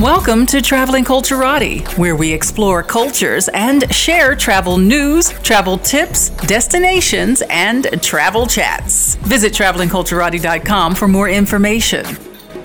Welcome to Traveling Culturati, where we explore cultures and share travel news, travel tips, destinations, and travel chats. Visit travelingculturati.com for more information.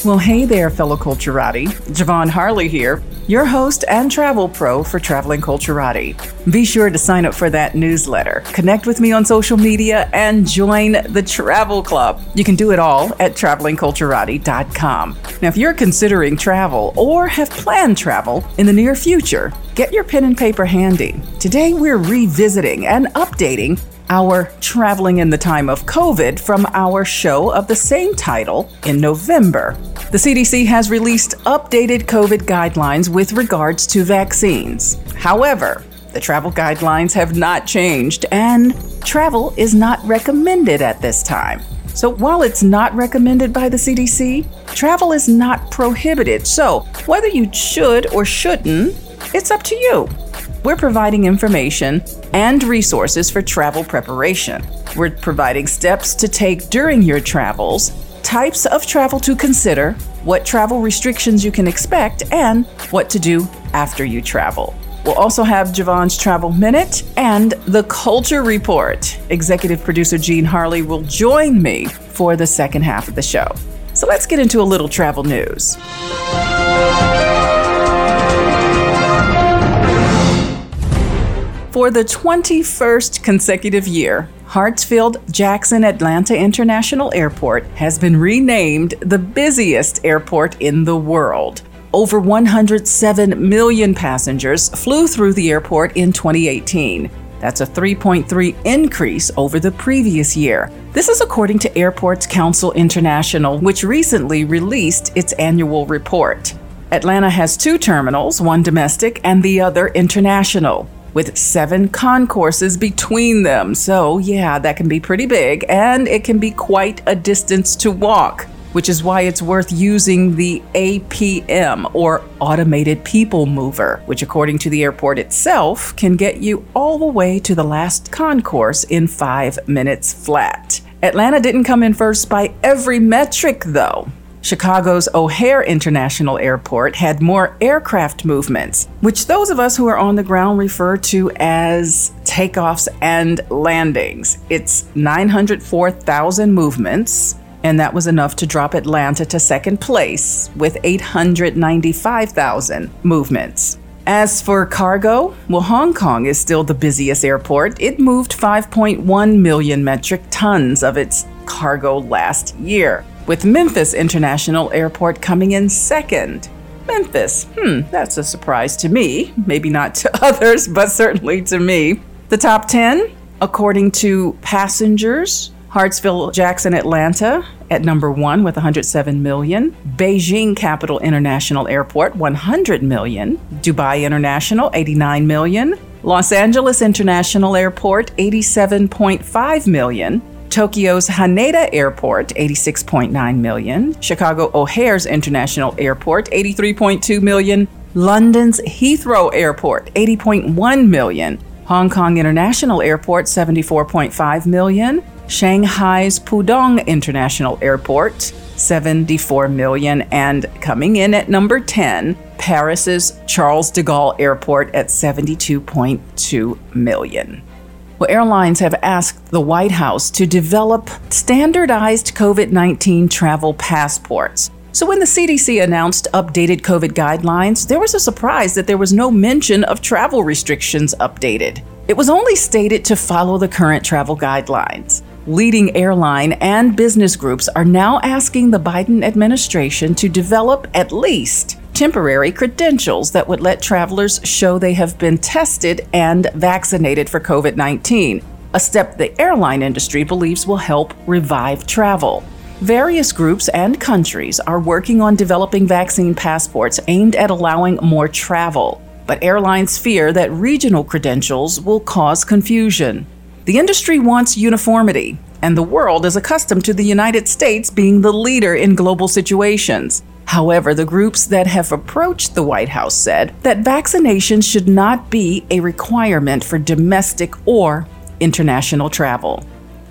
Well, hey there, fellow Culturati. Javon Harley here, your host and travel pro for Traveling Culturati. Be sure to sign up for that newsletter, connect with me on social media, and join the travel club. You can do it all at travelingculturati.com. Now, if you're considering travel or have planned travel in the near future, get your pen and paper handy. Today, we're revisiting and updating our Traveling in the Time of COVID from our show of the same title in November. The CDC has released updated COVID guidelines with regards to vaccines. However, the travel guidelines have not changed and travel is not recommended at this time. So while it's not recommended by the CDC, travel is not prohibited. So whether you should or shouldn't, it's up to you. We're providing information and resources for travel preparation. We're providing steps to take during your travels, types of travel to consider, what travel restrictions you can expect, and what to do after you travel. We'll also have Javon's Travel Minute and the Culture Report. Executive producer Gene Harley will join me for the second half of the show. So let's get into a little travel news. For the 21st consecutive year, Hartsfield-Jackson Atlanta International Airport has been renamed the busiest airport in the world. Over 107 million passengers flew through the airport in 2018. That's a 3.3% increase over the previous year. This is according to Airports Council International, which recently released its annual report. Atlanta has two terminals, one domestic and the other international, with 7 concourses between them. So yeah, that can be pretty big, and it can be quite a distance to walk, which is why it's worth using the APM, or Automated People Mover, which according to the airport itself can get you all the way to the last concourse in 5 minutes flat. Atlanta didn't come in first by every metric though. Chicago's O'Hare International Airport had more aircraft movements, which those of us who are on the ground refer to as takeoffs and landings. It's 904,000 movements, and that was enough to drop Atlanta to second place with 895,000 movements. As for cargo, well, Hong Kong is still the busiest airport. It moved 5.1 million metric tons of its cargo last year, with Memphis International Airport coming in second. Memphis, that's a surprise to me. Maybe not to others, but certainly to me. The top 10, according to passengers, Hartsfield-Jackson Atlanta at number 1 with 107 million, Beijing Capital International Airport, 100 million, Dubai International, 89 million, Los Angeles International Airport, 87.5 million, Tokyo's Haneda Airport, 86.9 million, Chicago O'Hare's International Airport, 83.2 million, London's Heathrow Airport, 80.1 million, Hong Kong International Airport, 74.5 million, Shanghai's Pudong International Airport, 74 million, and coming in at number 10, Paris's Charles de Gaulle Airport at 72.2 million. Well, airlines have asked the White House to develop standardized COVID-19 travel passports. So when the CDC announced updated COVID guidelines, there was a surprise that there was no mention of travel restrictions updated. It was only stated to follow the current travel guidelines. Leading airline and business groups are now asking the Biden administration to develop at least temporary credentials that would let travelers show they have been tested and vaccinated for COVID-19, a step the airline industry believes will help revive travel. Various groups and countries are working on developing vaccine passports aimed at allowing more travel, but airlines fear that regional credentials will cause confusion. The industry wants uniformity, and the world is accustomed to the United States being the leader in global situations. However, the groups that have approached the White House said that vaccination should not be a requirement for domestic or international travel.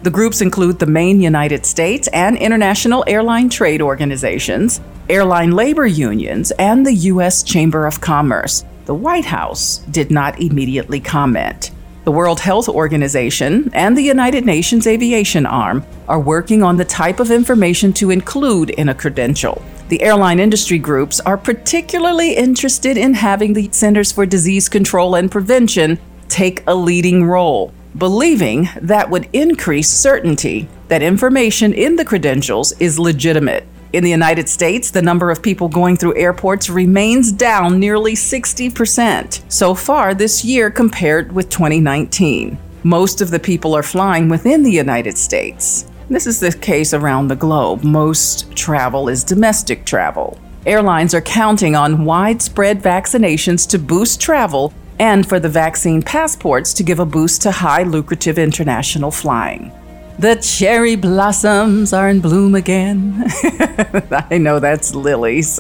The groups include the main United States and international airline trade organizations, airline labor unions, and the U.S. Chamber of Commerce. The White House did not immediately comment. The World Health Organization and the United Nations Aviation Arm are working on the type of information to include in a credential. The airline industry groups are particularly interested in having the Centers for Disease Control and Prevention take a leading role, believing that would increase certainty that information in the credentials is legitimate. In the United States, the number of people going through airports remains down nearly 60% so far this year compared with 2019. Most of the people are flying within the United States. This is the case around the globe. Most travel is domestic travel. Airlines are counting on widespread vaccinations to boost travel and for the vaccine passports to give a boost to high lucrative international flying. The cherry blossoms are in bloom again. I know that's lilies.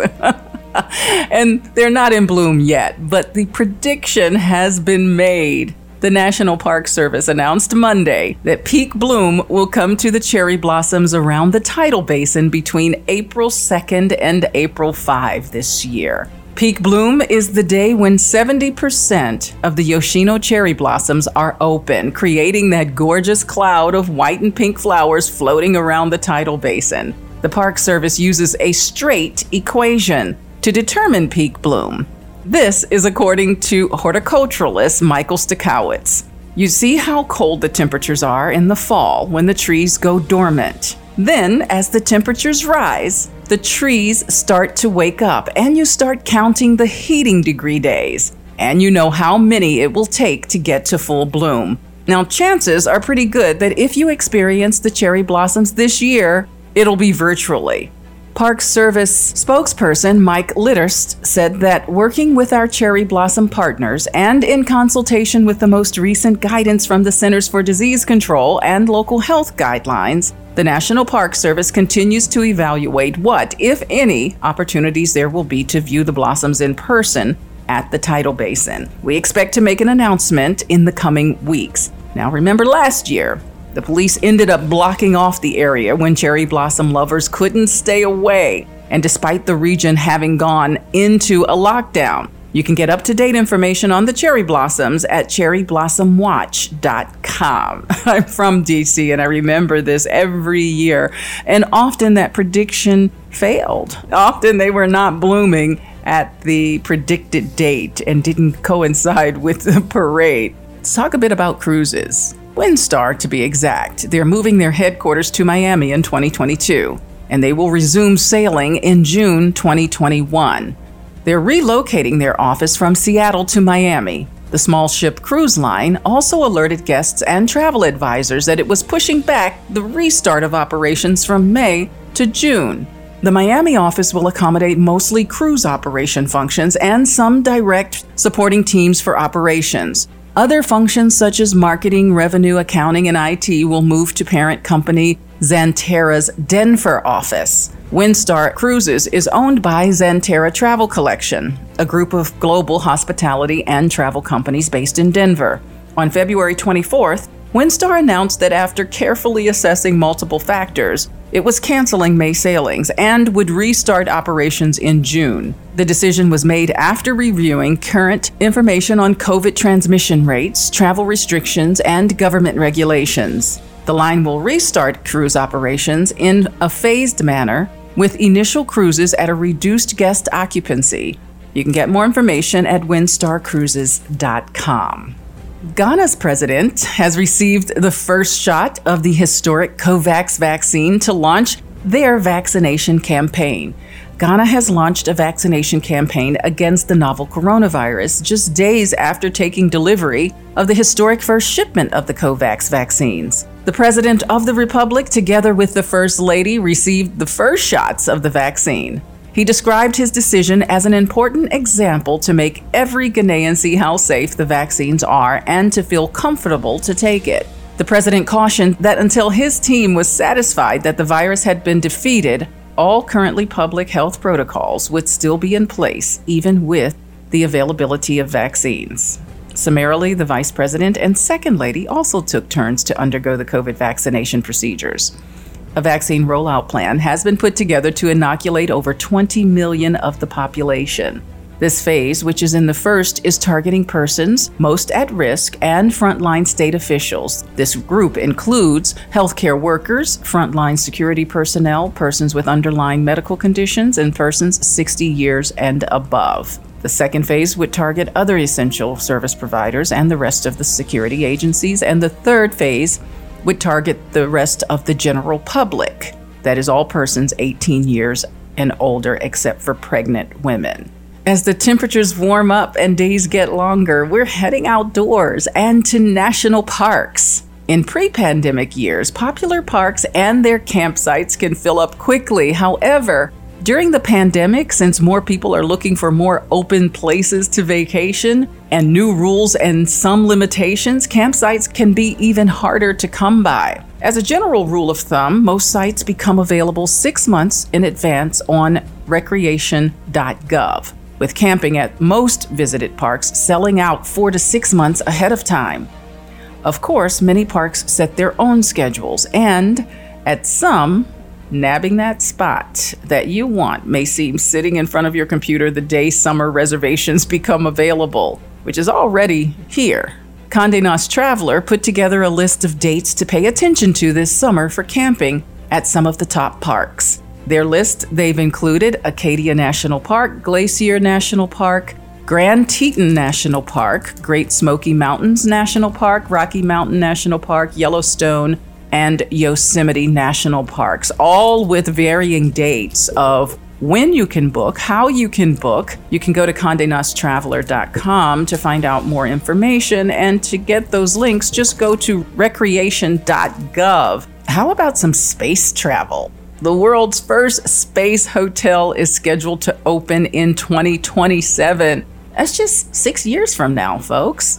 And they're not in bloom yet, but the prediction has been made. The National Park Service announced Monday that peak bloom will come to the cherry blossoms around the tidal basin between April 2nd and April 5 this year. Peak bloom is the day when 70% of the Yoshino cherry blossoms are open, creating that gorgeous cloud of white and pink flowers floating around the tidal basin. The Park Service uses a straight equation to determine peak bloom. This is according to horticulturalist Michael Stakowitz. You see how cold the temperatures are in the fall when the trees go dormant. Then, as the temperatures rise, the trees start to wake up and you start counting the heating degree days. And you know how many it will take to get to full bloom. Now, chances are pretty good that if you experience the cherry blossoms this year, it'll be virtually. Park Service spokesperson Mike Litterst said that working with our cherry blossom partners and in consultation with the most recent guidance from the Centers for Disease Control and local health guidelines, the National Park Service continues to evaluate what, if any, opportunities there will be to view the blossoms in person at the tidal basin. We expect to make an announcement in the coming weeks. Now, remember last year, the police ended up blocking off the area when cherry blossom lovers couldn't stay away. And despite the region having gone into a lockdown, you can get up-to-date information on the cherry blossoms at cherryblossom.com. I'm from DC and I remember this every year. And often that prediction failed. Often they were not blooming at the predicted date and didn't coincide with the parade. Let's talk a bit about cruises. Windstar, to be exact. They're moving their headquarters to Miami in 2022, and they will resume sailing in June 2021. They're relocating their office from Seattle to Miami. The small ship cruise line also alerted guests and travel advisors that it was pushing back the restart of operations from May to June. The Miami office will accommodate mostly cruise operation functions and some direct supporting teams for operations. Other functions such as marketing, revenue, accounting, and IT will move to parent company Xanterra's Denver office. Windstar Cruises is owned by Xanterra Travel Collection, a group of global hospitality and travel companies based in Denver. On February 24th, Windstar announced that after carefully assessing multiple factors, it was canceling May sailings and would restart operations in June. The decision was made after reviewing current information on COVID transmission rates, travel restrictions, and government regulations. The line will restart cruise operations in a phased manner with initial cruises at a reduced guest occupancy. You can get more information at windstarcruises.com. Ghana's president has received the first shot of the historic COVAX vaccine to launch their vaccination campaign. Ghana has launched a vaccination campaign against the novel coronavirus just days after taking delivery of the historic first shipment of the COVAX vaccines. The president of the republic, together with the first lady, received the first shots of the vaccine. He described his decision as an important example to make every Ghanaian see how safe the vaccines are and to feel comfortable to take it. The president cautioned that until his team was satisfied that the virus had been defeated, all currently public health protocols would still be in place, even with the availability of vaccines. Summarily, the Vice President and Second Lady also took turns to undergo the COVID vaccination procedures. A vaccine rollout plan has been put together to inoculate over 20 million of the population. This phase, which is in the first, is targeting persons most at risk and frontline state officials. This group includes healthcare workers, frontline security personnel, persons with underlying medical conditions, and persons 60 years and above. The second phase would target other essential service providers and the rest of the security agencies, and the third phase would target the rest of the general public. That is all persons 18 years and older, except for pregnant women. As the temperatures warm up and days get longer, we're heading outdoors and to national parks. In pre-pandemic years, popular parks and their campsites can fill up quickly. However, during the pandemic, since more people are looking for more open places to vacation and new rules and some limitations, campsites can be even harder to come by. As a general rule of thumb, most sites become available 6 months in advance on recreation.gov, with camping at most visited parks selling out 4 to 6 months ahead of time. Of course, many parks set their own schedules, and at some, nabbing that spot that you want may seem sitting in front of your computer the day summer reservations become available, which is already here. Condé Nast Traveler put together a list of dates to pay attention to this summer for camping at some of the top parks. Their list, they've included Acadia National Park, Glacier National Park, Grand Teton National Park, Great Smoky Mountains National Park, Rocky Mountain National Park, Yellowstone, and Yosemite National Parks, all with varying dates of when you can book, how you can book. You can go to condenasttraveler.com to find out more information, and to get those links, just go to recreation.gov. How about some space travel? The world's first space hotel is scheduled to open in 2027. That's just 6 years from now, folks.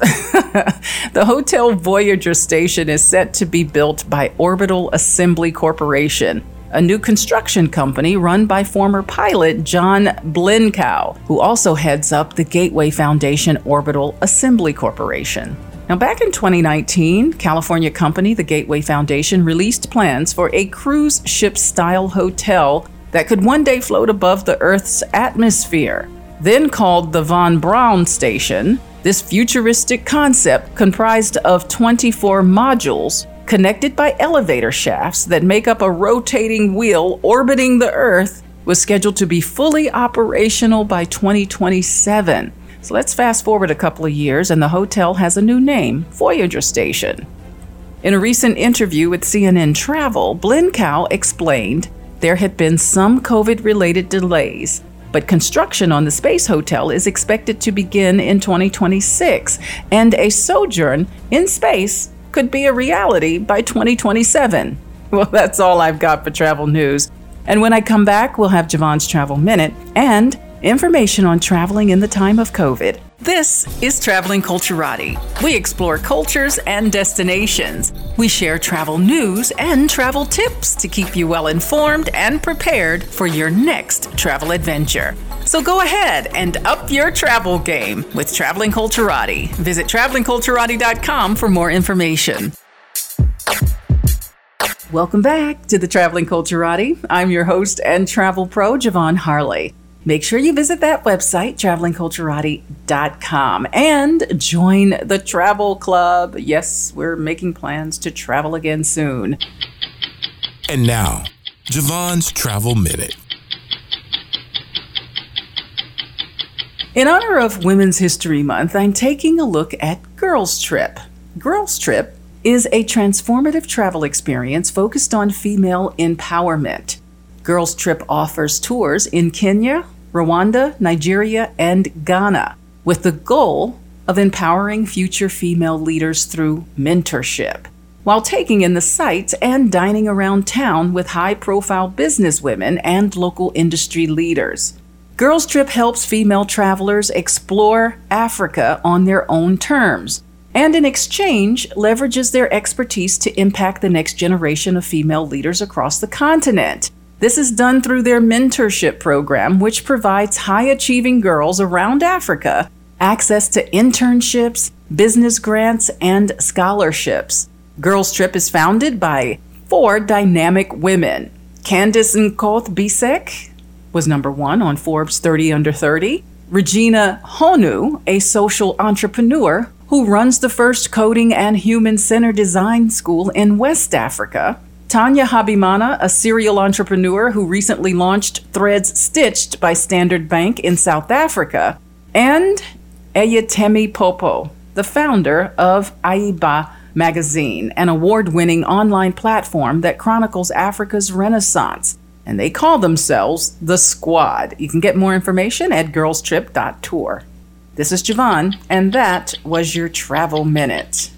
The Hotel Voyager Station is set to be built by Orbital Assembly Corporation, a new construction company run by former pilot John Blinkow, who also heads up the Gateway Foundation Orbital Assembly Corporation. Now, back in 2019, California company, the Gateway Foundation, released plans for a cruise ship-style hotel that could one day float above the Earth's atmosphere. Then called the Von Braun Station, this futuristic concept comprised of 24 modules connected by elevator shafts that make up a rotating wheel orbiting the Earth was scheduled to be fully operational by 2027. So let's fast forward a couple of years, and the hotel has a new name, Voyager Station. In a recent interview with CNN Travel, Blinkow explained there had been some COVID-related delays, but construction on the space hotel is expected to begin in 2026, and a sojourn in space could be a reality by 2027. Well, that's all I've got for travel news. And when I come back, we'll have Javon's Travel Minute and information on traveling in the time of COVID. This is Traveling Culturati. We explore cultures and destinations. We share travel news and travel tips to keep you well informed and prepared for your next travel adventure. So go ahead and up your travel game with Traveling Culturati. Visit travelingculturati.com for more information. Welcome back to the Traveling Culturati. I'm your host and travel pro, Javon Harley. Make sure you visit that website, travelingculturati.com, and join the travel club. Yes, we're making plans to travel again soon. And now, Javon's Travel Minute. In honor of Women's History Month, I'm taking a look at Girls Trip. Girls Trip is a transformative travel experience focused on female empowerment. Girls Trip offers tours in Kenya, Rwanda, Nigeria, and Ghana, with the goal of empowering future female leaders through mentorship, while taking in the sights and dining around town with high-profile businesswomen and local industry leaders. Girls Trip helps female travelers explore Africa on their own terms, and in exchange, leverages their expertise to impact the next generation of female leaders across the continent. This is done through their mentorship program, which provides high-achieving girls around Africa access to internships, business grants, and scholarships. Girls Trip is founded by four dynamic women. Candice Nkoth Bisek was number one on Forbes 30 Under 30. Regina Honu, a social entrepreneur who runs the first coding and human-centered design school in West Africa. Tanya Habimana, a serial entrepreneur who recently launched Threads Stitched by Standard Bank in South Africa. And Eyitemi Popo, the founder of Aiba Magazine, an award-winning online platform that chronicles Africa's Renaissance. And they call themselves The Squad. You can get more information at girlstrip.tour. This is Javon, and that was your Travel Minute.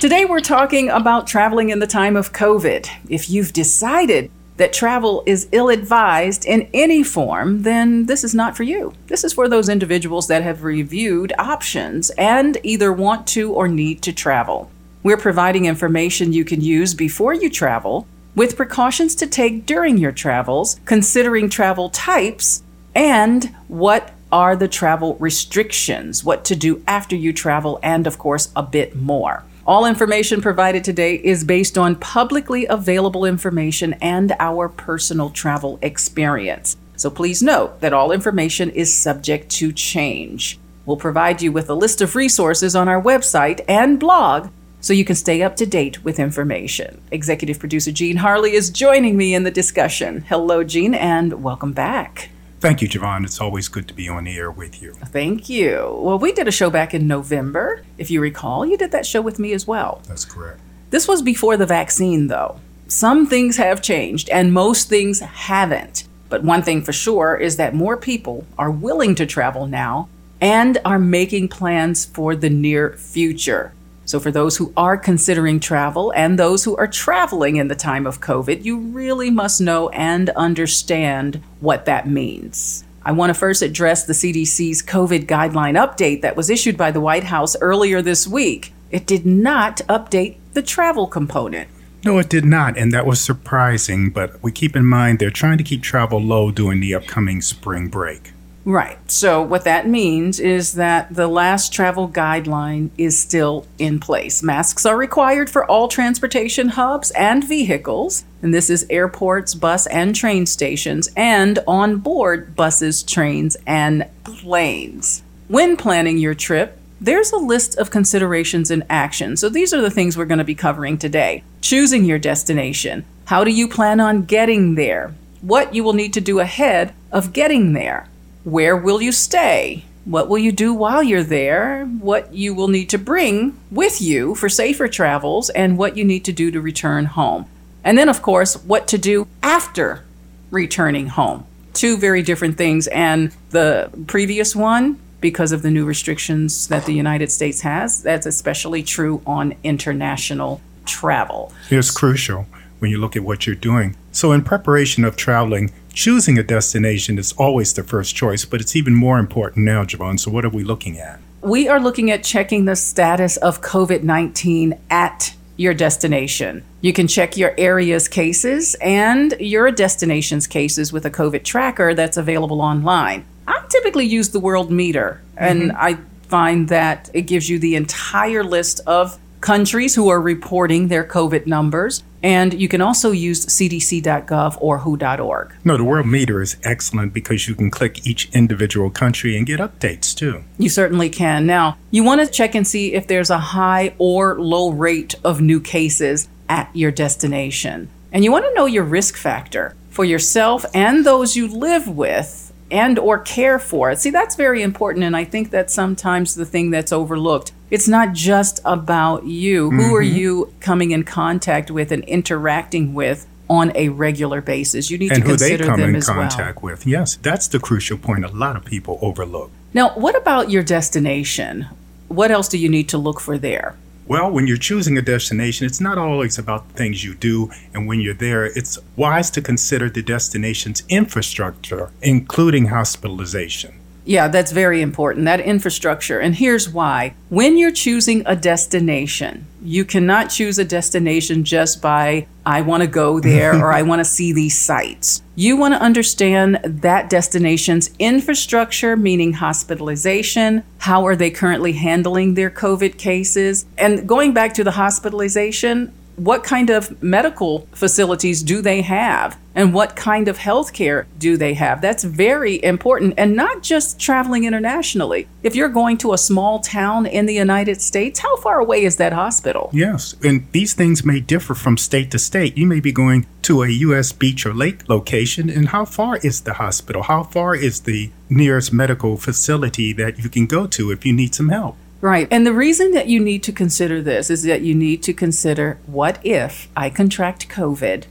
Today we're talking about traveling in the time of COVID. If you've decided that travel is ill-advised in any form, then this is not for you. This is for those individuals that have reviewed options and either want to or need to travel. We're providing information you can use before you travel, with precautions to take during your travels, considering travel types, and what are the travel restrictions, what to do after you travel, and of course, a bit more. All information provided today is based on publicly available information and our personal travel experience. So please note that all information is subject to change. We'll provide you with a list of resources on our website and blog so you can stay up to date with information. Executive producer Gene Harley is joining me in the discussion. Hello, Gene, and welcome back. Thank you, Javon. It's always good to be on the air with you. Thank you. Well, we did a show back in November. If you recall, you did that show with me as well. That's correct. This was before the vaccine, though. Some things have changed, and most things haven't. But one thing for sure is that more people are willing to travel now and are making plans for the near future. So for those who are considering travel and those who are traveling in the time of COVID, you really must know and understand what that means. I want to first address the CDC's COVID guideline update that was issued by the White House earlier this week. It did not update the travel component. No, it did not. And that was surprising. But we keep in mind they're trying to keep travel low during the upcoming spring break. Right. So what that means is that the last travel guideline is still in place. Masks are required for all transportation hubs and vehicles. And this is airports, bus and train stations, and on board buses, trains, and planes. When planning your trip, there's a list of considerations and actions. So these are the things we're going to be covering today. Choosing your destination. How do you plan on getting there? What you will need to do ahead of getting there. Where will you stay? What will you do while you're there? What you will need to bring with you for safer travels, and what you need to do to return home. And then, of course, what to do after returning home. Two very different things. And the previous one, because of the new restrictions that the United States has, that's especially true on international travel. It's crucial when you look at what you're doing. So in preparation of traveling, choosing a destination is always the first choice, but it's even more important now, Javon. So what are we looking at? We are looking at checking the status of COVID-19 at your destination. You can check your area's cases and your destination's cases with a COVID tracker that's available online. I typically use the World Meter, and I find that it gives you the entire list of countries who are reporting their COVID numbers. And you can also use cdc.gov or who.org. No, the World Meter is excellent because you can click each individual country and get updates too. You certainly can. Now, you want to check and see if there's a high or low rate of new cases at your destination. And you want to know your risk factor for yourself and those you live with and or care for. See, that's very important. And I think that's sometimes the thing that's overlooked. It's not just about you. Who are you coming in contact with and interacting with on a regular basis? You need to consider them as well. And who they come in contact with. Yes, that's the crucial point a lot of people overlook. Now, what about your destination? What else do you need to look for there? Well, when you're choosing a destination, it's not always about the things you do. And when you're there, it's wise to consider the destination's infrastructure, including hospitalization. Yeah, that's very important, that infrastructure. And here's why. When you're choosing a destination, you cannot choose a destination just by, I want to go there or I want to see these sites. You want to understand that destination's infrastructure, meaning hospitalization, how are they currently handling their COVID cases? And going back to the hospitalization, what kind of medical facilities do they have? And what kind of health care do they have? That's very important. And not just traveling internationally. If you're going to a small town in the United States, how far away is that hospital? Yes. And these things may differ from state to state. You may be going to a U.S. beach or lake location. And how far is the hospital? How far is the nearest medical facility that you can go to if you need some help? Right. And the reason that you need to consider this is that you need to consider, what if I contract COVID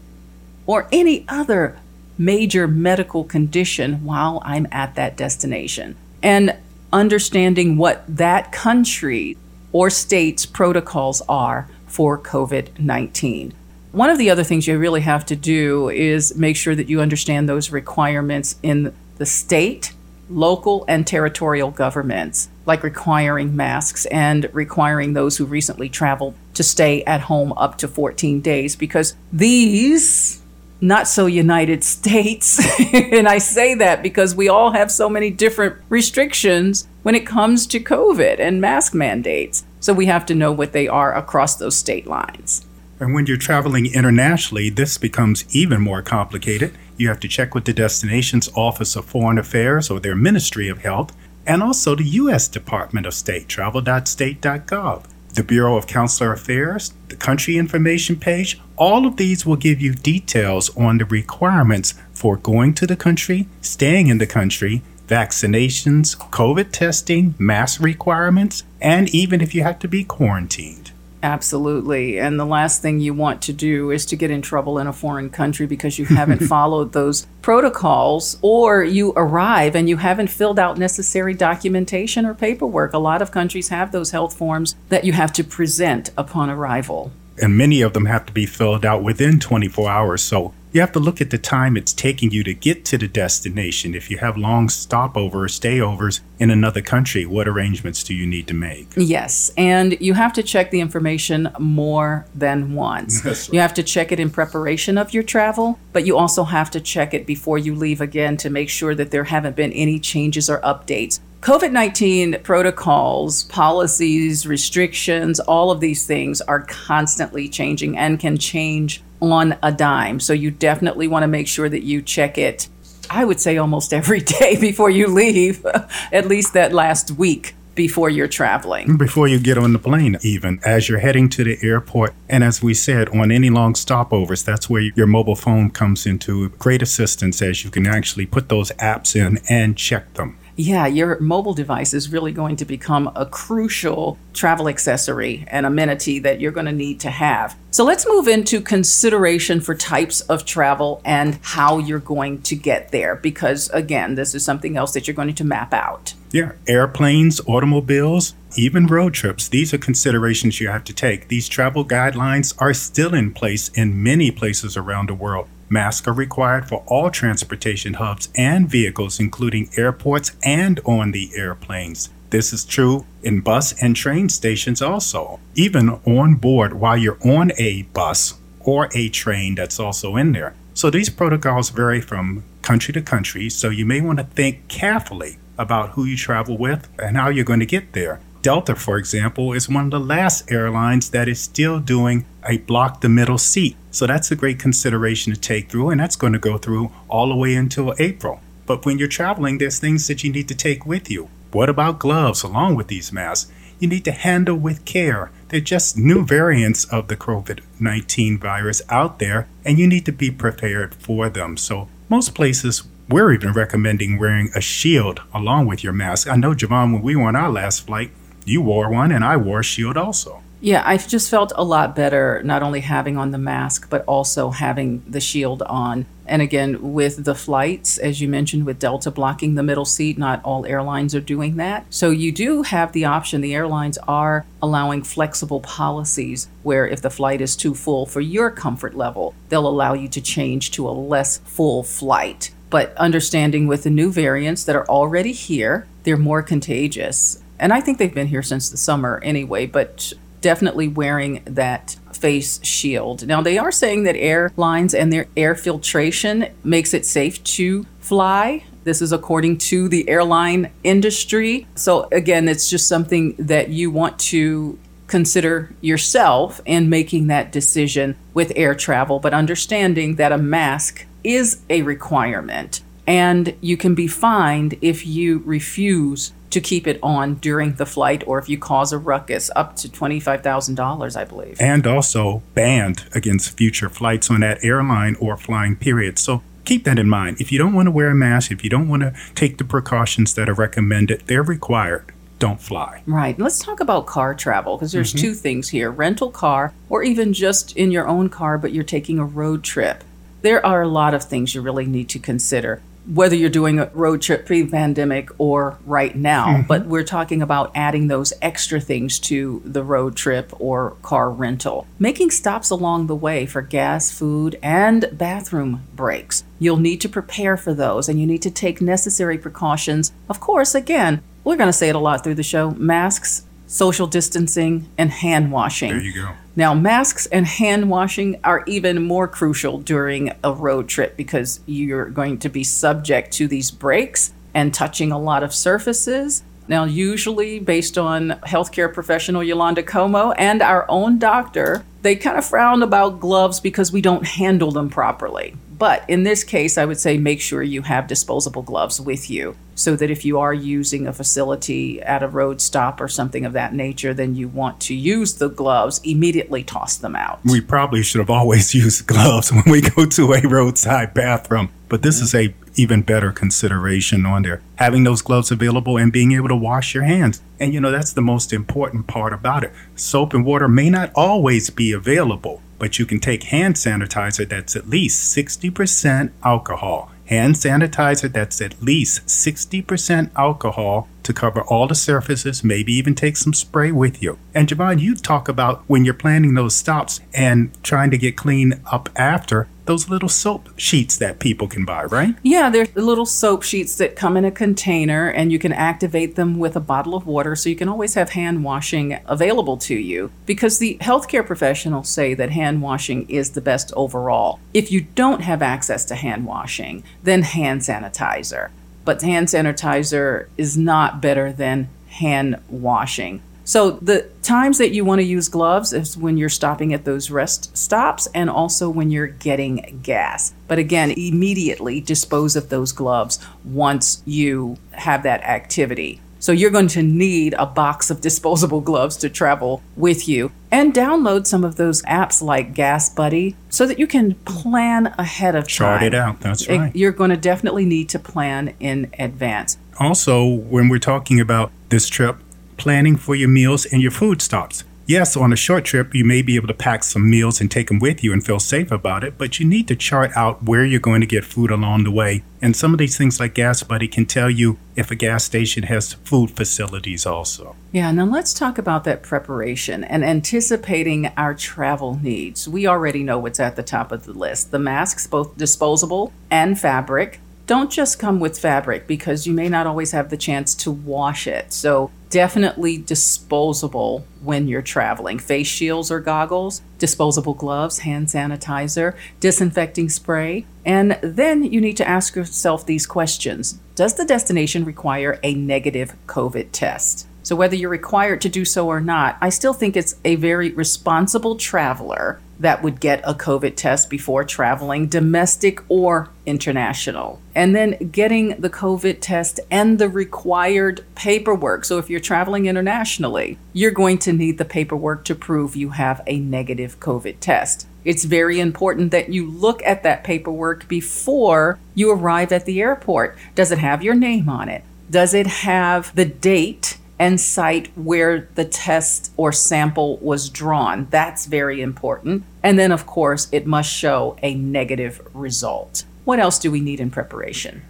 or any other major medical condition while I'm at that destination? And understanding what that country or state's protocols are for COVID-19. One of the other things you really have to do is make sure that you understand those requirements in the state, local and territorial governments, like requiring masks and requiring those who recently traveled to stay at home up to 14 days, because these, not so United States, and I say that because we all have so many different restrictions when it comes to COVID and mask mandates. So we have to know what they are across those state lines. And when you're traveling internationally, this becomes even more complicated. You have to check with the destination's Office of Foreign Affairs or their Ministry of Health, and also the U.S. Department of State, travel.state.gov, the Bureau of Consular Affairs, the country information page. All of these will give you details on the requirements for going to the country, staying in the country, vaccinations, COVID testing, mask requirements, and even if you have to be quarantined. Absolutely. And the last thing you want to do is to get in trouble in a foreign country because you haven't followed those protocols, or you arrive and you haven't filled out necessary documentation or paperwork. A lot of countries have those health forms that you have to present upon arrival. And many of them have to be filled out within 24 hours. So you have to look at the time it's taking you to get to the destination. If you have long stopover or stayovers in another country, what arrangements do you need to make? Yes, and you have to check the information more than once. Right. You have to check it in preparation of your travel, but you also have to check it before you leave again to make sure that there haven't been any changes or updates. COVID-19 protocols, policies, restrictions, all of these things are constantly changing and can change on a dime. So you definitely want to make sure that you check it, I would say almost every day before you leave, at least that last week before you're traveling. Before you get on the plane, even as you're heading to the airport. And as we said, on any long stopovers, that's where your mobile phone comes into great assistance, as you can actually put those apps in and check them. Yeah, your mobile device is really going to become a crucial travel accessory and amenity that you're going to need to have. So let's move into consideration for types of travel and how you're going to get there, because again, this is something else that you're going to map out. Yeah, airplanes, automobiles, even road trips. These are considerations you have to take. These travel guidelines are still in place in many places around the world. Masks are required for all transportation hubs and vehicles, including airports and on the airplanes. This is true in bus and train stations also. Even on board while you're on a bus or a train, that's also in there. So these protocols vary from country to country, so you may want to think carefully about who you travel with and how you're going to get there. Delta, for example, is one of the last airlines that is still doing a block the middle seat. So that's a great consideration to take through, and that's going to go through all the way until April. But when you're traveling, there's things that you need to take with you. What about gloves along with these masks? You need to handle with care. They're just new variants of the COVID-19 virus out there, and you need to be prepared for them. So most places, we're even recommending wearing a shield along with your mask. I know, Javon, when we were on our last flight, you wore one and I wore a shield also. Yeah, I've just felt a lot better not only having on the mask, but also having the shield on. And again, with the flights, as you mentioned, with Delta blocking the middle seat, not all airlines are doing that. So you do have the option. The airlines are allowing flexible policies where if the flight is too full for your comfort level, they'll allow you to change to a less full flight. but understanding with the new variants that are already here, they're more contagious. And I think they've been here since the summer anyway, but definitely wearing that face shield. Now, they are saying that airlines and their air filtration makes it safe to fly. This is according to the airline industry. So again, it's just something that you want to consider yourself in making that decision with air travel, but understanding that a mask is a requirement and you can be fined if you refuse to keep it on during the flight or if you cause a ruckus, up to $25,000, I believe. And also banned against future flights on that airline or flying period. So keep that in mind. If you don't want to wear a mask, if you don't want to take the precautions that are recommended, they're required. Don't fly. Right. Let's talk about car travel, because there's two things here. Rental car, or even just in your own car, but you're taking a road trip. There are a lot of things you really need to consider, whether you're doing a road trip pre-pandemic or right now. But we're talking about adding those extra things to the road trip or car rental. Making stops along the way for gas, food, and bathroom breaks. You'll need to prepare for those, and you need to take necessary precautions. Of course, again, we're going to say it a lot through the show, masks, social distancing, and hand washing. There you go. Now, masks and hand washing are even more crucial during a road trip because you're going to be subject to these breaks and touching a lot of surfaces. Now, usually based on healthcare professional Yolanda Como and our own doctor, they kind of frown about gloves because we don't handle them properly. But in this case, I would say make sure you have disposable gloves with you so that if you are using a facility at a road stop or something of that nature, then you want to use the gloves, immediately toss them out. We probably should have always used gloves when we go to a roadside bathroom, but this is a even better consideration on there. Having those gloves available and being able to wash your hands. And, you know, that's the most important part about it. Soap and water may not always be available, but you can take hand sanitizer that's at least 60% alcohol. Hand sanitizer that's at least 60% alcohol to cover all the surfaces, maybe even take some spray with you. And Javon, you talk about when you're planning those stops and trying to get clean up after, those little soap sheets that people can buy, right? Yeah, they're little soap sheets that come in a container and you can activate them with a bottle of water, so you can always have hand washing available to you, because the healthcare professionals say that hand washing is the best overall. If you don't have access to hand washing, then hand sanitizer. But hand sanitizer is not better than hand washing. So the times that you want to use gloves is when you're stopping at those rest stops and also when you're getting gas. But again, immediately dispose of those gloves once you have that activity. So you're going to need a box of disposable gloves to travel with you, and download some of those apps like Gas Buddy so that you can plan ahead of time. Chart it out. That's right. You're going to definitely need to plan in advance. Also, when we're talking about this trip, planning for your meals and your food stops. Yes, on a short trip, you may be able to pack some meals and take them with you and feel safe about it, but you need to chart out where you're going to get food along the way. And some of these things like Gas Buddy can tell you if a gas station has food facilities also. Yeah, now let's talk about that preparation and anticipating our travel needs. We already know what's at the top of the list. The masks, both disposable and fabric. Don't just come with fabric because you may not always have the chance to wash it. So definitely disposable when you're traveling. Face shields or goggles, disposable gloves, hand sanitizer, disinfecting spray. And then you need to ask yourself these questions. Does the destination require a negative COVID test? So whether you're required to do so or not, I still think it's a very responsible traveler that would get a COVID test before traveling, domestic or international. And then getting the COVID test and the required paperwork. So if you're traveling internationally, you're going to need the paperwork to prove you have a negative COVID test. It's very important that you look at that paperwork before you arrive at the airport. Does it have your name on it? Does it have the date and site where the test or sample was drawn? That's very important. And then, of course, it must show a negative result. What else do we need in preparation?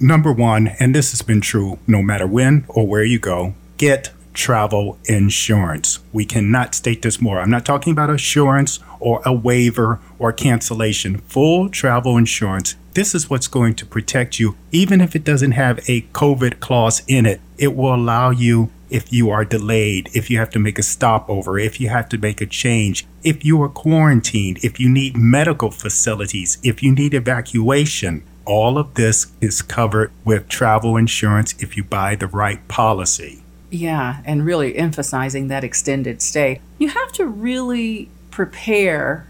Number one, and this has been true no matter when or where you go, get travel insurance. We cannot state this more. I'm not talking about assurance or a waiver or cancellation. Full travel insurance. This is what's going to protect you, even if it doesn't have a COVID clause in it. It will allow you, if you are delayed, if you have to make a stopover, if you have to make a change, if you are quarantined, if you need medical facilities, if you need evacuation, all of this is covered with travel insurance if you buy the right policy. Yeah, and really emphasizing that extended stay. You have to really prepare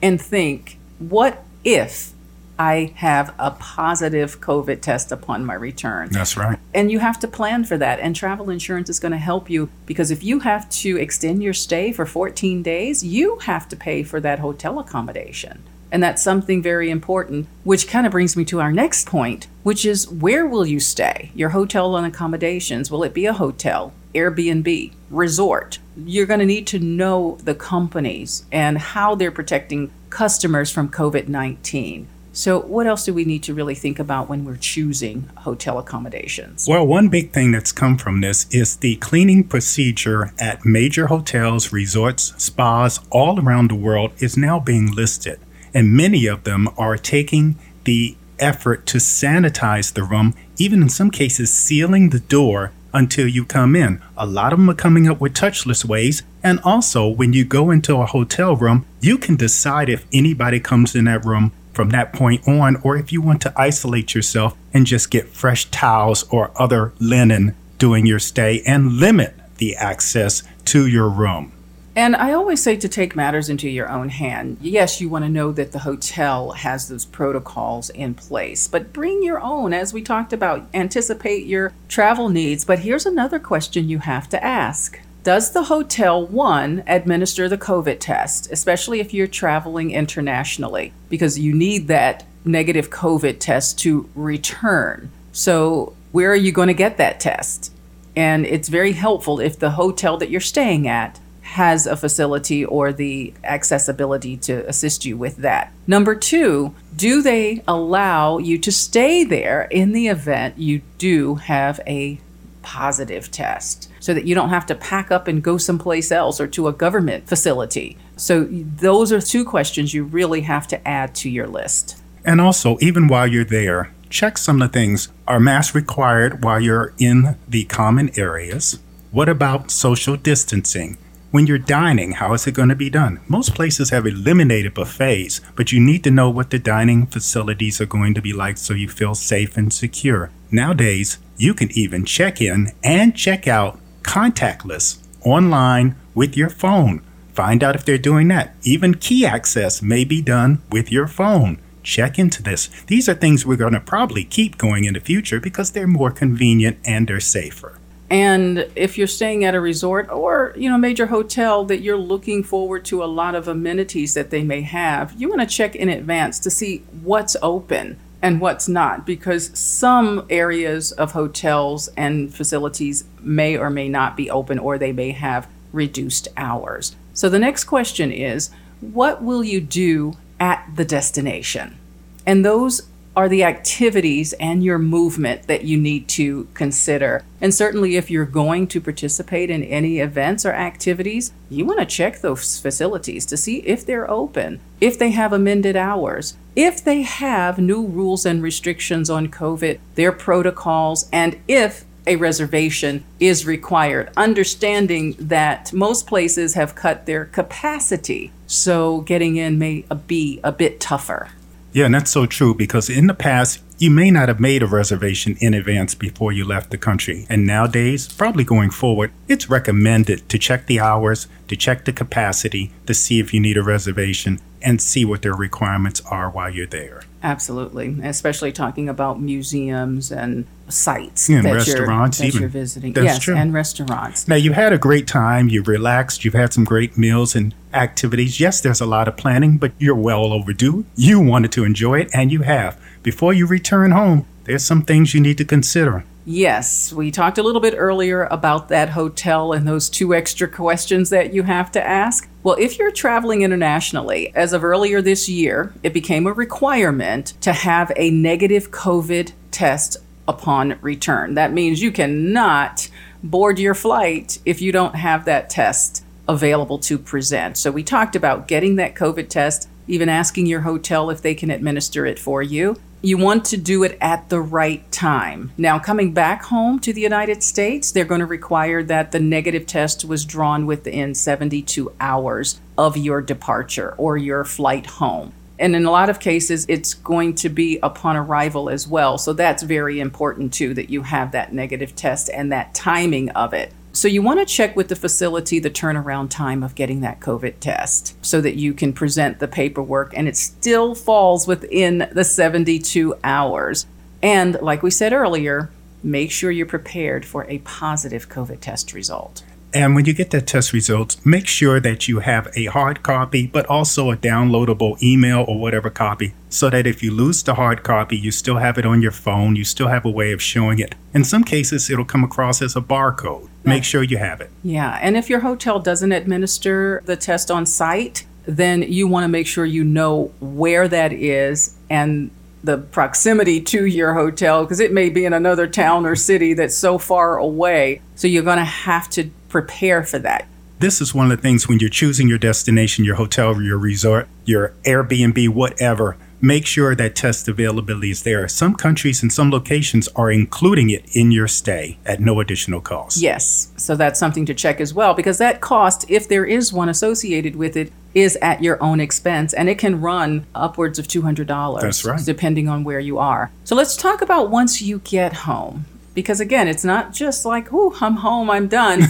and think, what if I have a positive COVID test upon my return? That's right. And you have to plan for that. And travel insurance is going to help you, because if you have to extend your stay for 14 days, you have to pay for that hotel accommodation. And that's something very important, which kind of brings me to our next point, which is, where will you stay? Your hotel and accommodations. Will it be a hotel, Airbnb, resort? You're going to need to know the companies and how they're protecting customers from COVID-19. So what else do we need to really think about when we're choosing hotel accommodations? Well, one big thing that's come from this is the cleaning procedure at major hotels, resorts, spas all around the world is now being listed. And many of them are taking the effort to sanitize the room, even in some cases sealing the door until you come in. A lot of them are coming up with touchless ways. And also, when you go into a hotel room, you can decide if anybody comes in that room from that point on, or if you want to isolate yourself and just get fresh towels or other linen during your stay and limit the access to your room. And I always say to take matters into your own hand. Yes, you want to know that the hotel has those protocols in place, but bring your own, as we talked about. Anticipate your travel needs. But here's another question you have to ask. Does the hotel, one, administer the COVID test, especially if you're traveling internationally? Because you need that negative COVID test to return. So where are you going to get that test? And it's very helpful if the hotel that you're staying at has a facility or the accessibility to assist you with that. Number two, do they allow you to stay there in the event you do have a positive test, so that you don't have to pack up and go someplace else or to a government facility? So those are two questions you really have to add to your list. And also, even while you're there, check some of the things. Are masks required while you're in the common areas? What about social distancing? When you're dining, how is it going to be done? Most places have eliminated buffets, but you need to know what the dining facilities are going to be like so you feel safe and secure. Nowadays, you can even check in and check out contactless online with your phone. Find out if they're doing that. Even key access may be done with your phone. Check into this. These are things we're going to probably keep going in the future because they're more convenient and they're safer. And if you're staying at a resort or, major hotel that you're looking forward to a lot of amenities that they may have, you want to check in advance to see what's open and what's not, because some areas of hotels and facilities may or may not be open, or they may have reduced hours. So the next question is, what will you do at the destination? And those are the activities and your movement that you need to consider. And certainly if you're going to participate in any events or activities, you want to check those facilities to see if they're open, if they have amended hours, if they have new rules and restrictions on COVID, their protocols, and if a reservation is required, understanding that most places have cut their capacity, so getting in may be a bit tougher. Yeah, and that's so true, because in the past, you may not have made a reservation in advance before you left the country. And nowadays, probably going forward, it's recommended to check the hours, to check the capacity, to see if you need a reservation, and see what their requirements are while you're there. Absolutely, especially talking about museums and sites and that restaurants you're visiting. That's yes, true. And restaurants. Now, you had a great time, you've relaxed, you've had some great meals and activities. Yes, there's a lot of planning, but you're well overdue. You wanted to enjoy it, and you have. Before you return home, there's some things you need to consider. Yes, we talked a little bit earlier about that hotel and those two extra questions that you have to ask. Well, if you're traveling internationally, as of earlier this year, it became a requirement to have a negative COVID test upon return. That means you cannot board your flight if you don't have that test available to present. So we talked about getting that COVID test, even asking your hotel if they can administer it for you. You want to do it at the right time. Now, coming back home to the United States, they're going to require that the negative test was drawn within 72 hours of your departure or your flight home. And in a lot of cases, it's going to be upon arrival as well. So that's very important too, that you have that negative test and that timing of it. So you want to check with the facility the turnaround time of getting that COVID test so that you can present the paperwork and it still falls within the 72 hours. And like we said earlier, make sure you're prepared for a positive COVID test result. And when you get that test results, make sure that you have a hard copy, but also a downloadable email or whatever copy, so that if you lose the hard copy, you still have it on your phone. You still have a way of showing it. In some cases, it'll come across as a barcode. Make sure you have it. Yeah. And if your hotel doesn't administer the test on site, then you want to make sure you know where that is and the proximity to your hotel, because it may be in another town or city that's so far away. So you're going to have to prepare for that. This is one of the things when you're choosing your destination, your hotel, your resort, your Airbnb, whatever, make sure that test availability is there. Some countries and some locations are including it in your stay at no additional cost. Yes. So that's something to check as well, because that cost, if there is one associated with it, is at your own expense, and it can run upwards of $200. That's right. Depending on where you are. So let's talk about once you get home, because again, it's not just like, oh, I'm home, I'm done.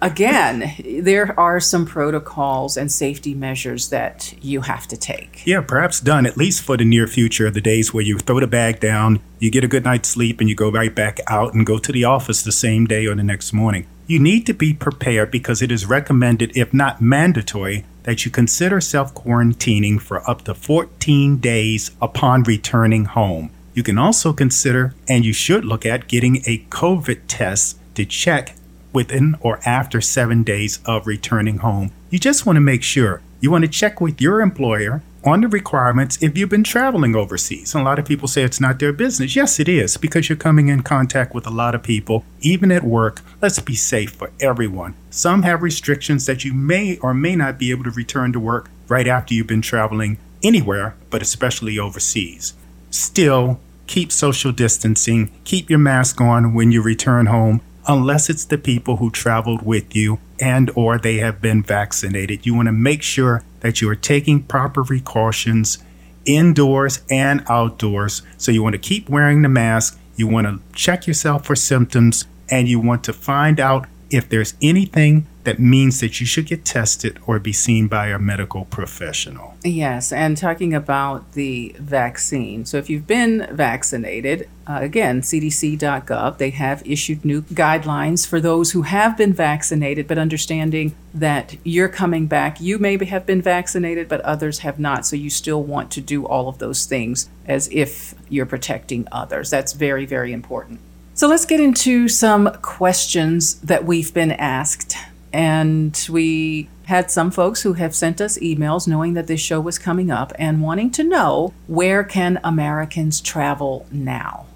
Again, there are some protocols and safety measures that you have to take. Yeah, perhaps done, at least for the near future, the days where you throw the bag down, you get a good night's sleep, and you go right back out and go to the office the same day or the next morning. You need to be prepared because it is recommended, if not mandatory, that you consider self-quarantining for up to 14 days upon returning home. You can also consider, and you should look at, getting a COVID test to check within or after 7 days of returning home. You just want to make sure. You want to check with your employer on the requirements if you've been traveling overseas. And a lot of people say it's not their business. Yes, it is, because you're coming in contact with a lot of people, even at work. Let's be safe for everyone. Some have restrictions that you may or may not be able to return to work right after you've been traveling anywhere, but especially overseas. Still, keep social distancing. Keep your mask on when you return home, unless it's the people who traveled with you and or they have been vaccinated. You want to make sure that you are taking proper precautions indoors and outdoors. So you want to keep wearing the mask. You want to check yourself for symptoms, and you want to find out if there's anything that means that you should get tested or be seen by a medical professional. Yes, and talking about the vaccine. So if you've been vaccinated, again, cdc.gov, they have issued new guidelines for those who have been vaccinated, but understanding that you're coming back, you maybe have been vaccinated, but others have not. So you still want to do all of those things as if you're protecting others. That's very, very important. So let's get into some questions that we've been asked. And we had some folks who have sent us emails knowing that this show was coming up and wanting to know, where can Americans travel now?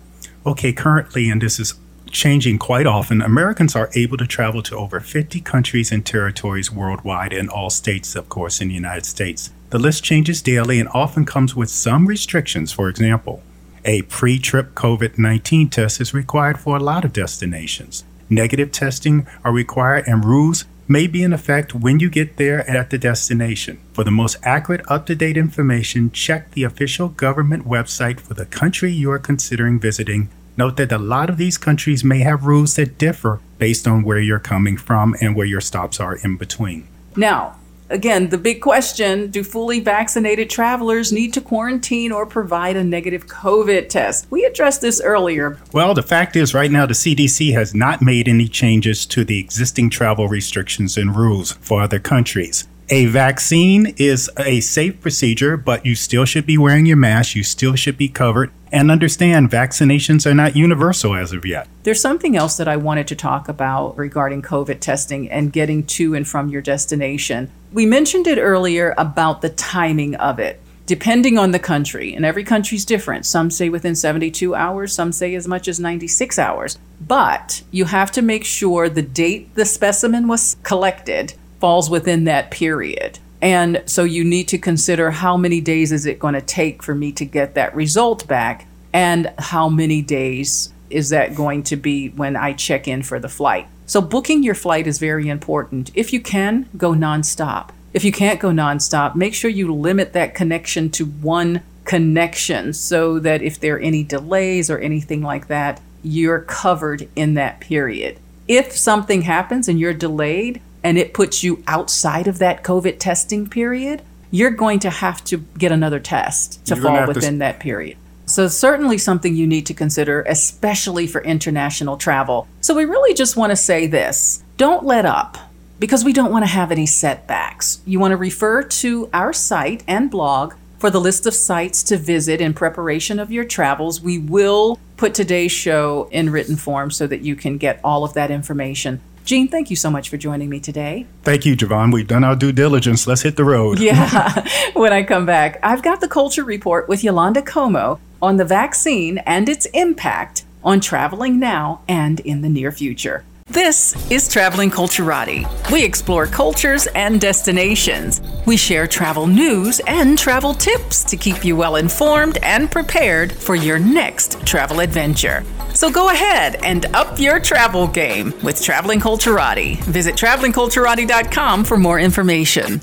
Okay, currently, and this is changing quite often, Americans are able to travel to over 50 countries and territories worldwide, and all states, of course, in the United States. The list changes daily and often comes with some restrictions. For example, a pre-trip COVID-19 test is required for a lot of destinations. Negative testing are required, and rules may be in effect when you get there and at the destination. For the most accurate, up-to-date information, check the official government website for the country you are considering visiting. Note that a lot of these countries may have rules that differ based on where you're coming from and where your stops are in between. Now, again, the big question, do fully vaccinated travelers need to quarantine or provide a negative COVID test? We addressed this earlier. Well, the fact is right now the CDC has not made any changes to the existing travel restrictions and rules for other countries. A vaccine is a safe procedure, but you still should be wearing your mask. You still should be covered. And understand, vaccinations are not universal as of yet. There's something else that I wanted to talk about regarding COVID testing and getting to and from your destination. We mentioned it earlier about the timing of it. depending on the country, and every country's different. Some say within 72 hours, some say as much as 96 hours. But you have to make sure the date the specimen was collected falls within that period. And so you need to consider how many days is it going to take for me to get that result back, and how many days is that going to be when I check in for the flight. So booking your flight is very important. If you can, go nonstop. If you can't go nonstop, make sure you limit that connection to one connection so that if there are any delays or anything like that, you're covered in that period. If something happens and you're delayed and it puts you outside of that COVID testing period, you're going to have to get another test to fall within that period. So certainly something you need to consider, especially for international travel. So we really just want to say this, don't let up, because we don't want to have any setbacks. You want to refer to our site and blog for the list of sites to visit in preparation of your travels. We will put today's show in written form so that you can get all of that information. Gene, thank you so much for joining me today. Thank you, Javon. We've done our due diligence. Let's hit the road. Yeah. When I come back, I've got the Culture Report with Yolanda Como on the vaccine and its impact on traveling now and in the near future. This is Traveling Culturati. We explore cultures and destinations. We share travel news and travel tips to keep you well informed and prepared for your next travel adventure. So go ahead and up your travel game with Traveling Culturati. Visit travelingculturati.com for more information.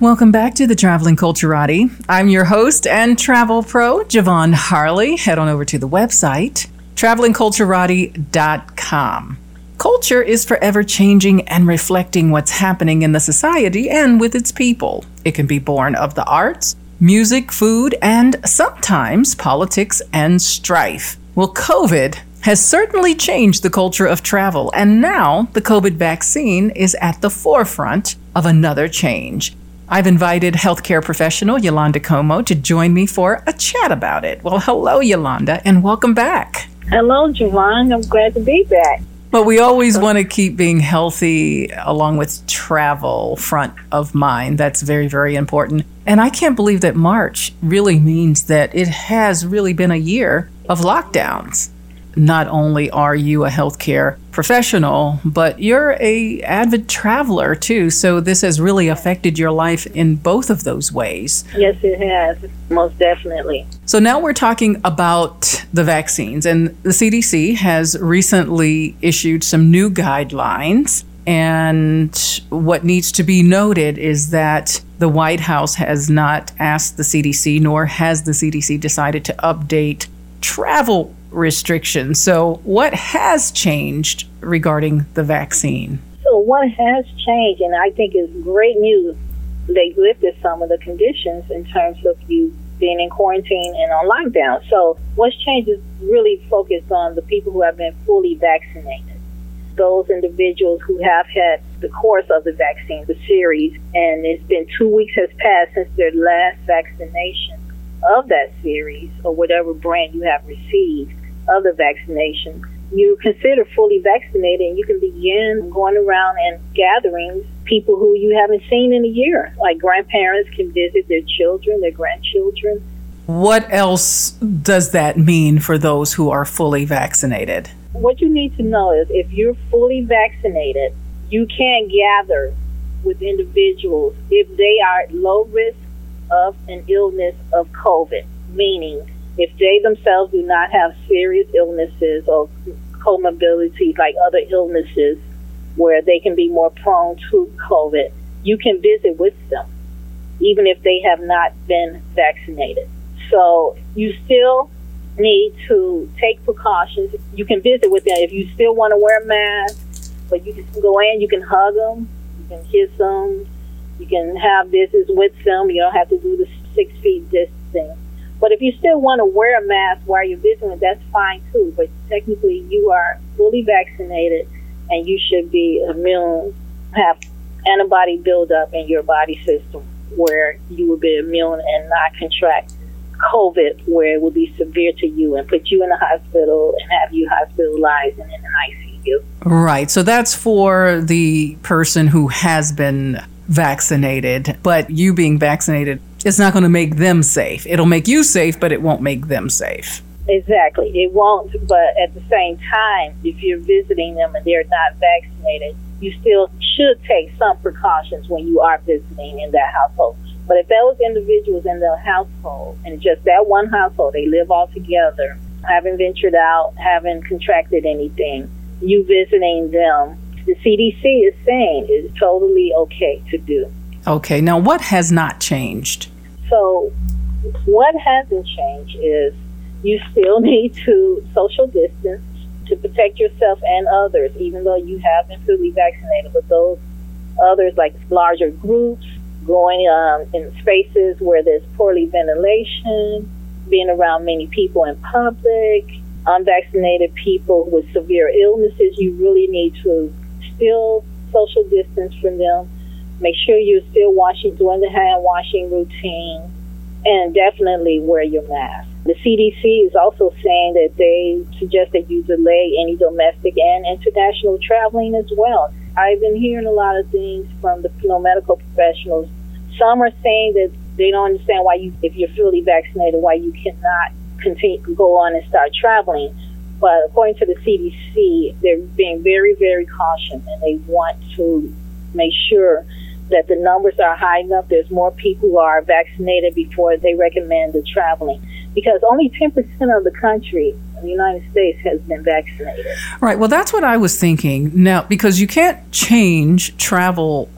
Welcome back to the Traveling Culturati. I'm your host and travel pro, Javon Harley. Head on over to the website, travelingculturati.com. Culture is forever changing and reflecting what's happening in the society and with its people. It can be born of the arts, music, food, and sometimes politics and strife. Well, COVID has certainly changed the culture of travel, and now the COVID vaccine is at the forefront of another change. I've invited healthcare professional Yolanda Como to join me for a chat about it. Well, hello, Yolanda, and welcome back. Hello, Javon. I'm glad to be back. But we always want to keep being healthy along with travel front of mind. That's very, very important. And I can't believe that March really means that it has really been a year of lockdowns. Not only are you a healthcare professional, but you're an avid traveler too. So this has really affected your life in both of those ways. Yes, it has, most definitely. So now we're talking about the vaccines, and the CDC has recently issued some new guidelines. And what needs to be noted is that the White House has not asked the CDC, nor has the CDC decided to update travel restrictions. So what has changed regarding the vaccine? So what has changed, and I think it's great news, they lifted some of the conditions in terms of you being in quarantine and on lockdown. So what's changed is really focused on the people who have been fully vaccinated, those individuals who have had the course of the vaccine, the series, and it's been 2 weeks has passed since their last vaccination of that series or whatever brand you have received of the vaccination. You consider fully vaccinated, and you can begin going around and gathering people who you haven't seen in a year. Like grandparents can visit their children, their grandchildren. What else does that mean for those who are fully vaccinated? What you need to know is if you're fully vaccinated, you can gather with individuals if they are at low risk of an illness of COVID, meaning if they themselves do not have serious illnesses or comorbidities like other illnesses where they can be more prone to COVID, you can visit with them, even if they have not been vaccinated. So you still need to take precautions. You can visit with them. If you still want to wear a mask, but you can go in, you can hug them, you can kiss them, you can have visits with them. You don't have to do the 6 feet distancing. But if you still want to wear a mask while you're visiting, that's fine too. But technically, you are fully vaccinated, and you should be immune, have antibody buildup in your body system where you will be immune and not contract COVID, where it will be severe to you and put you in the hospital and have you hospitalized and in an ICU. Right. So that's for the person who has been vaccinated, but you being vaccinated, it's not going to make them safe. It'll make you safe, but it won't make them safe. Exactly. It won't, but at the same time, if you're visiting them and they're not vaccinated, you still should take some precautions when you are visiting in that household. But if those individuals in the household, and just that one household, they live all together, haven't ventured out, haven't contracted anything, you visiting them, the CDC is saying it's totally okay to do. Okay. Now, what has not changed? So what hasn't changed is you still need to social distance to protect yourself and others, even though you have been fully vaccinated. But those others, like larger groups, going in spaces where there's poorly ventilation, being around many people in public, unvaccinated people with severe illnesses, you really need to still social distance from them. Make sure you're still washing, doing the hand washing routine, and definitely wear your mask. The CDC is also saying that they suggest that you delay any domestic and international traveling as well. I've been hearing a lot of things from the medical professionals. Some are saying that they don't understand why you, if you're fully vaccinated, why you cannot continue to go on and start traveling. But according to the CDC, they're being very, very cautious, and they want to make sure that the numbers are high enough. There's more people who are vaccinated before they recommend the traveling, because only 10% of the country, the United States, has been vaccinated. Right. Well, that's what I was thinking. Now, because you can't change travel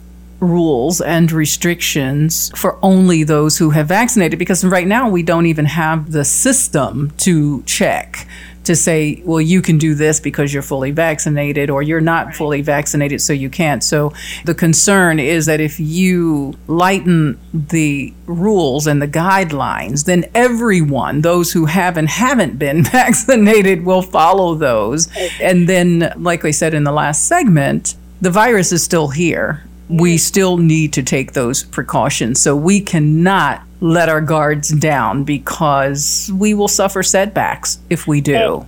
rules and restrictions for only those who have vaccinated, because right now we don't even have the system to check to say, well, you can do this because you're fully vaccinated, or you're not fully vaccinated, so you can't. So the concern is that if you lighten the rules and the guidelines, then everyone, those who have and haven't been vaccinated, will follow those. And then, like we said in the last segment, the virus is still here. We still need to take those precautions. So we cannot let our guards down, because we will suffer setbacks if we do.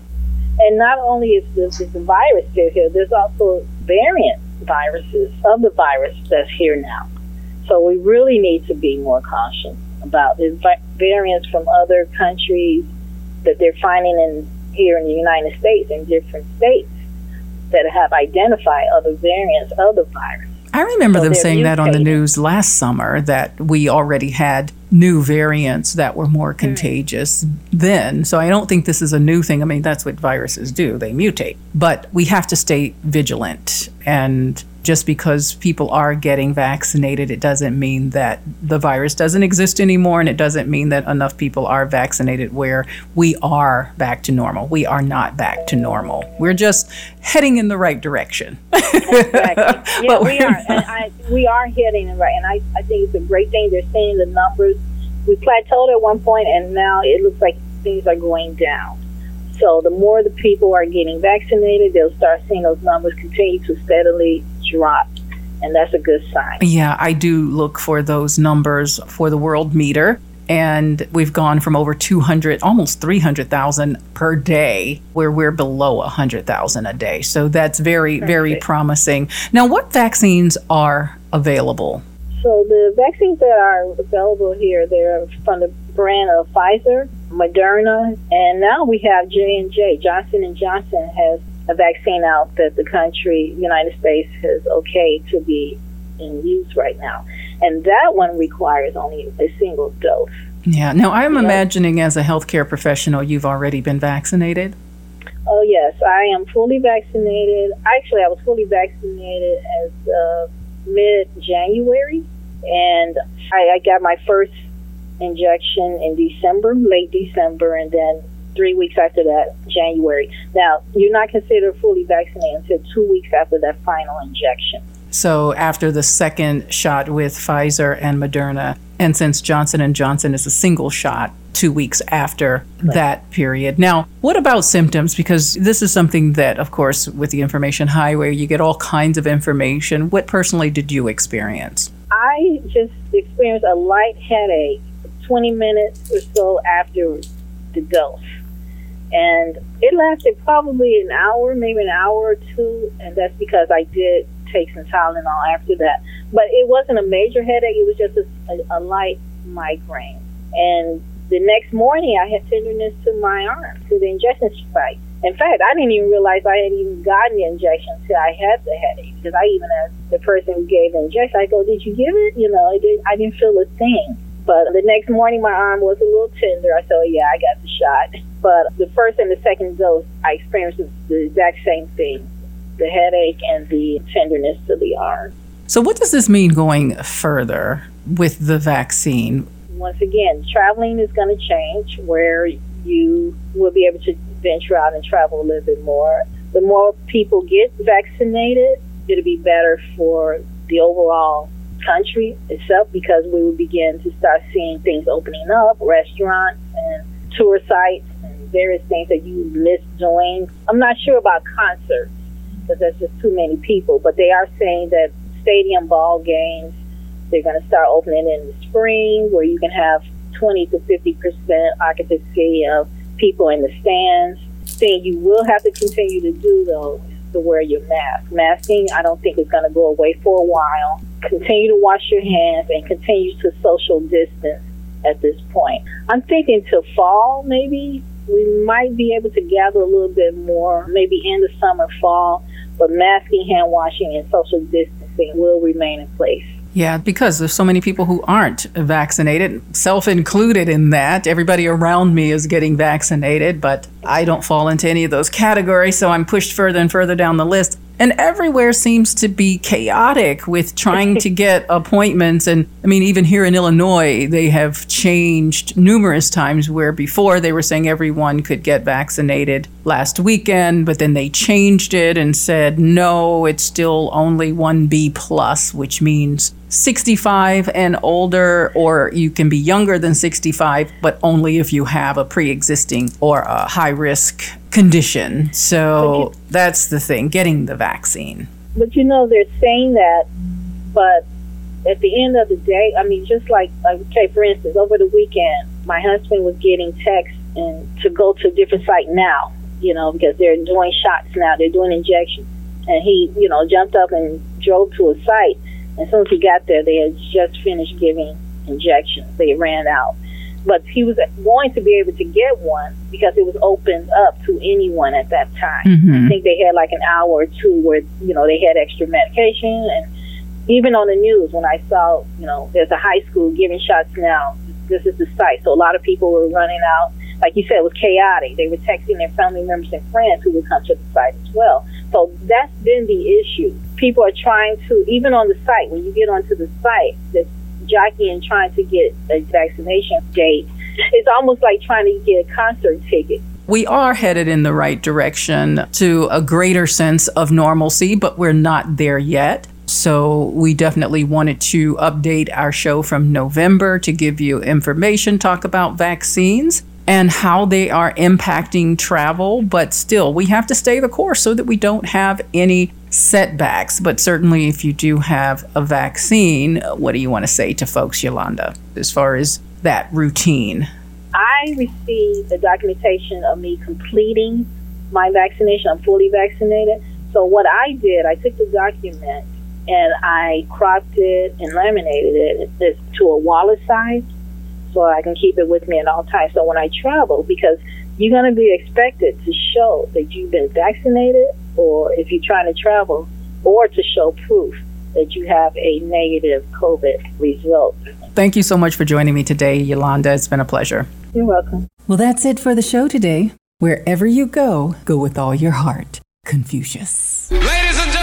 And not only is the virus still here, there's also variant viruses of the virus that's here now. So we really need to be more cautious about the variants from other countries that they're finding here in the United States, in different states that have identified other variants of the virus. I remember them saying that on the news last summer, that we already had new variants that were more contagious then. So I don't think this is a new thing. I mean, that's what viruses do. They mutate. But we have to stay vigilant. And just because people are getting vaccinated, it doesn't mean that the virus doesn't exist anymore. And it doesn't mean that enough people are vaccinated where we are back to normal. We are not back to normal. We're just heading in the right direction. Exactly. Yeah, we are. And we are heading in right. And I think it's a great thing. They're seeing the numbers. We plateaued at one point, and now it looks like things are going down. So the more the people are getting vaccinated, they'll start seeing those numbers continue to steadily drop. And that's a good sign. Yeah, I do look for those numbers for the world meter. And we've gone from over 200, almost 300,000 per day, where we're below 100,000 a day. So that's very, very promising. Now, what vaccines are available? So the vaccines that are available here, they're from the brand of Pfizer, Moderna, and now we have J&J. Johnson & Johnson has a vaccine out that the country, United States, has okayed to be in use right now. And that one requires only a single dose. Yeah. Now, I'm imagining as a healthcare professional, you've already been vaccinated. Oh, yes. I am fully vaccinated. Actually, I was fully vaccinated as mid-January. And I got my first injection in December, late December, and then 3 weeks after that, January. Now, you're not considered fully vaccinated until 2 weeks after that final injection. So after the second shot with Pfizer and Moderna, and since Johnson & Johnson is a single shot, 2 weeks after that period. Now, what about symptoms? Because this is something that, of course, with the information highway, you get all kinds of information. What personally did you experience? I just experienced a light headache 20 minutes or so after the dose. And it lasted probably an hour, maybe an hour or two. And that's because I did take some Tylenol after that. But it wasn't a major headache. It was just a light migraine. And the next morning, I had tenderness to my arm, to the injection site. In fact, I didn't even realize I had even gotten the injection until I had the headache. Because I even asked the person who gave the injection, I go, did you give it? You know, I didn't feel a thing. But the next morning, my arm was a little tender. I thought, yeah, I got the shot. But the first and the second dose, I experienced the exact same thing, the headache and the tenderness to the arm. So what does this mean going further with the vaccine? Once again, traveling is going to change where you will be able to venture out and travel a little bit more. The more people get vaccinated, it'll be better for the overall country itself, because we will begin to start seeing things opening up, restaurants and tour sites and various things that you miss doing. I'm not sure about concerts, because that's just too many people, but they are saying that stadium ball games, they're going to start opening in the spring, where you can have 20 to 50% occupancy of people in the stands. Thing you will have to continue to do, though, is to wear your mask. Masking, I don't think, is going to go away for a while. Continue to wash your hands and continue to social distance at this point. I'm thinking till fall, maybe, we might be able to gather a little bit more, maybe in the summer, fall, but masking, hand washing, and social distancing will remain in place. Yeah, because there's so many people who aren't vaccinated, self-included in that. Everybody around me is getting vaccinated, but I don't fall into any of those categories, so I'm pushed further and further down the list. And everywhere seems to be chaotic with trying to get appointments. And I mean, even here in Illinois, they have changed numerous times, where before they were saying everyone could get vaccinated last weekend, but then they changed it and said, no, it's still only 1B plus, which means 65 and older, or you can be younger than 65, but only if you have a pre-existing or a high-risk condition. So that's the thing, getting the vaccine. But you know, they're saying that, but at the end of the day, I mean, just like, okay, for instance, over the weekend, my husband was getting texts and to go to a different site now, you know, because they're doing shots now, they're doing injections. And he, you know, jumped up and drove to a site. As soon as he got there, they had just finished giving injections. They ran out. But he was going to be able to get one because it was opened up to anyone at that time. Mm-hmm. I think they had like an hour or two where, you know, they had extra medication. And even on the news, when I saw, you know, there's a high school giving shots now, this is the site. So a lot of people were running out. Like you said, it was chaotic. They were texting their family members and friends who would come to the site as well. So that's been the issue. People are trying to, even on the site, when you get onto the site, that's jockeying trying to get a vaccination date. It's almost like trying to get a concert ticket. We are headed in the right direction to a greater sense of normalcy, but we're not there yet. So we definitely wanted to update our show from November to give you information, talk about vaccines and how they are impacting travel. But still, we have to stay the course so that we don't have any setbacks. But certainly, if you do have a vaccine, what do you want to say to folks, Yolanda, as far as that routine? I received the documentation of me completing my vaccination. I'm fully vaccinated. So what I did, I took the document and I cropped it and laminated it to a wallet size, so I can keep it with me at all times. So when I travel, because you're going to be expected to show that you've been vaccinated, or if you're trying to travel, or to show proof that you have a negative COVID result. Thank you so much for joining me today, Yolanda. It's been a pleasure. You're welcome. Well, that's it for the show today. Wherever you go, go with all your heart. Confucius. Ladies and gentlemen!